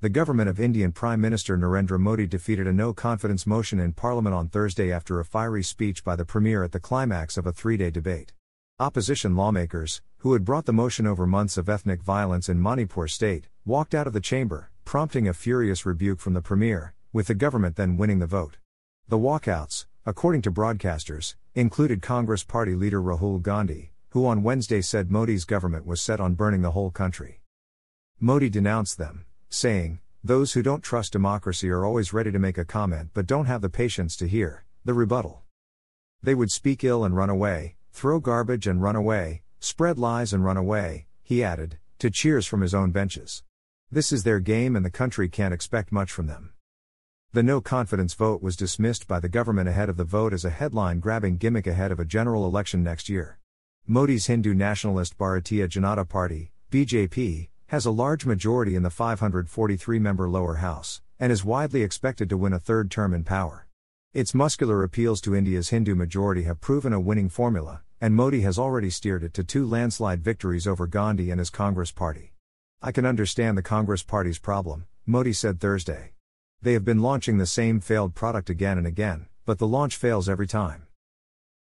The government of Indian Prime Minister Narendra Modi defeated a no-confidence motion in Parliament on Thursday after a fiery speech by the Premier at the climax of a 3-day debate. Opposition lawmakers, who had brought the motion over months of ethnic violence in Manipur state, walked out of the chamber, prompting a furious rebuke from the Premier, with the government then winning the vote. The walkouts, according to broadcasters, included Congress Party leader Rahul Gandhi, who on Wednesday said Modi's government was set on burning the whole country. Modi denounced them, saying, "Those who don't trust democracy are always ready to make a comment but don't have the patience to hear the rebuttal. They would speak ill and run away, throw garbage and run away, spread lies and run away," he added, to cheers from his own benches. "This is their game and the country can't expect much from them." The no-confidence vote was dismissed by the government ahead of the vote as a headline-grabbing gimmick ahead of a general election next year. Modi's Hindu nationalist Bharatiya Janata Party, BJP, has a large majority in the 543-member lower house, and is widely expected to win a third term in power. Its muscular appeals to India's Hindu majority have proven a winning formula, and Modi has already steered it to 2 landslide victories over Gandhi and his Congress Party. "I can understand the Congress Party's problem," Modi said Thursday. "They have been launching the same failed product again and again, but the launch fails every time."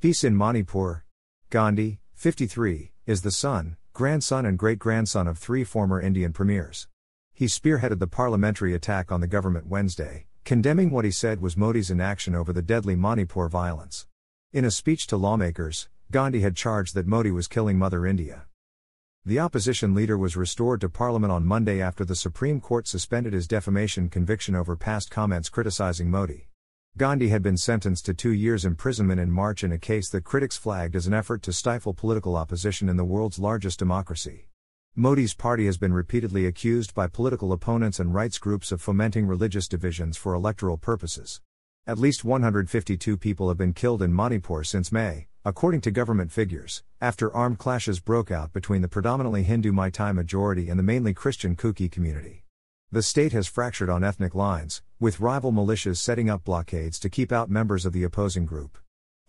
Peace in Manipur. Gandhi, 53, is the son, grandson and great-grandson of 3 former Indian premiers. He spearheaded the parliamentary attack on the government Wednesday, condemning what he said was Modi's inaction over the deadly Manipur violence. In a speech to lawmakers, Gandhi had charged that Modi was killing Mother India. The opposition leader was restored to parliament on Monday after the Supreme Court suspended his defamation conviction over past comments criticizing Modi. Gandhi had been sentenced to 2 years' imprisonment in March in a case that critics flagged as an effort to stifle political opposition in the world's largest democracy. Modi's party has been repeatedly accused by political opponents and rights groups of fomenting religious divisions for electoral purposes. At least 152 people have been killed in Manipur since May, according to government figures, after armed clashes broke out between the predominantly Hindu Meitei majority and the mainly Christian Kuki community. The state has fractured on ethnic lines, with rival militias setting up blockades to keep out members of the opposing group.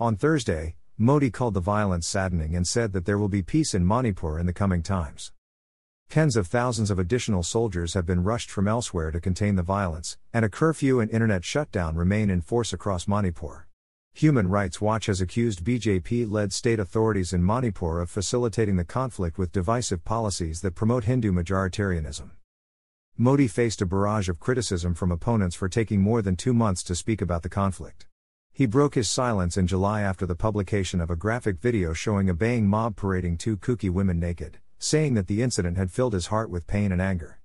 On Thursday, Modi called the violence saddening and said that there will be peace in Manipur in the coming times. Tens of thousands of additional soldiers have been rushed from elsewhere to contain the violence, and a curfew and internet shutdown remain in force across Manipur. Human Rights Watch has accused BJP-led state authorities in Manipur of facilitating the conflict with divisive policies that promote Hindu majoritarianism. Modi faced a barrage of criticism from opponents for taking more than 2 months to speak about the conflict. He broke his silence in July after the publication of a graphic video showing a baying mob parading 2 Kuki women naked, saying that the incident had filled his heart with pain and anger.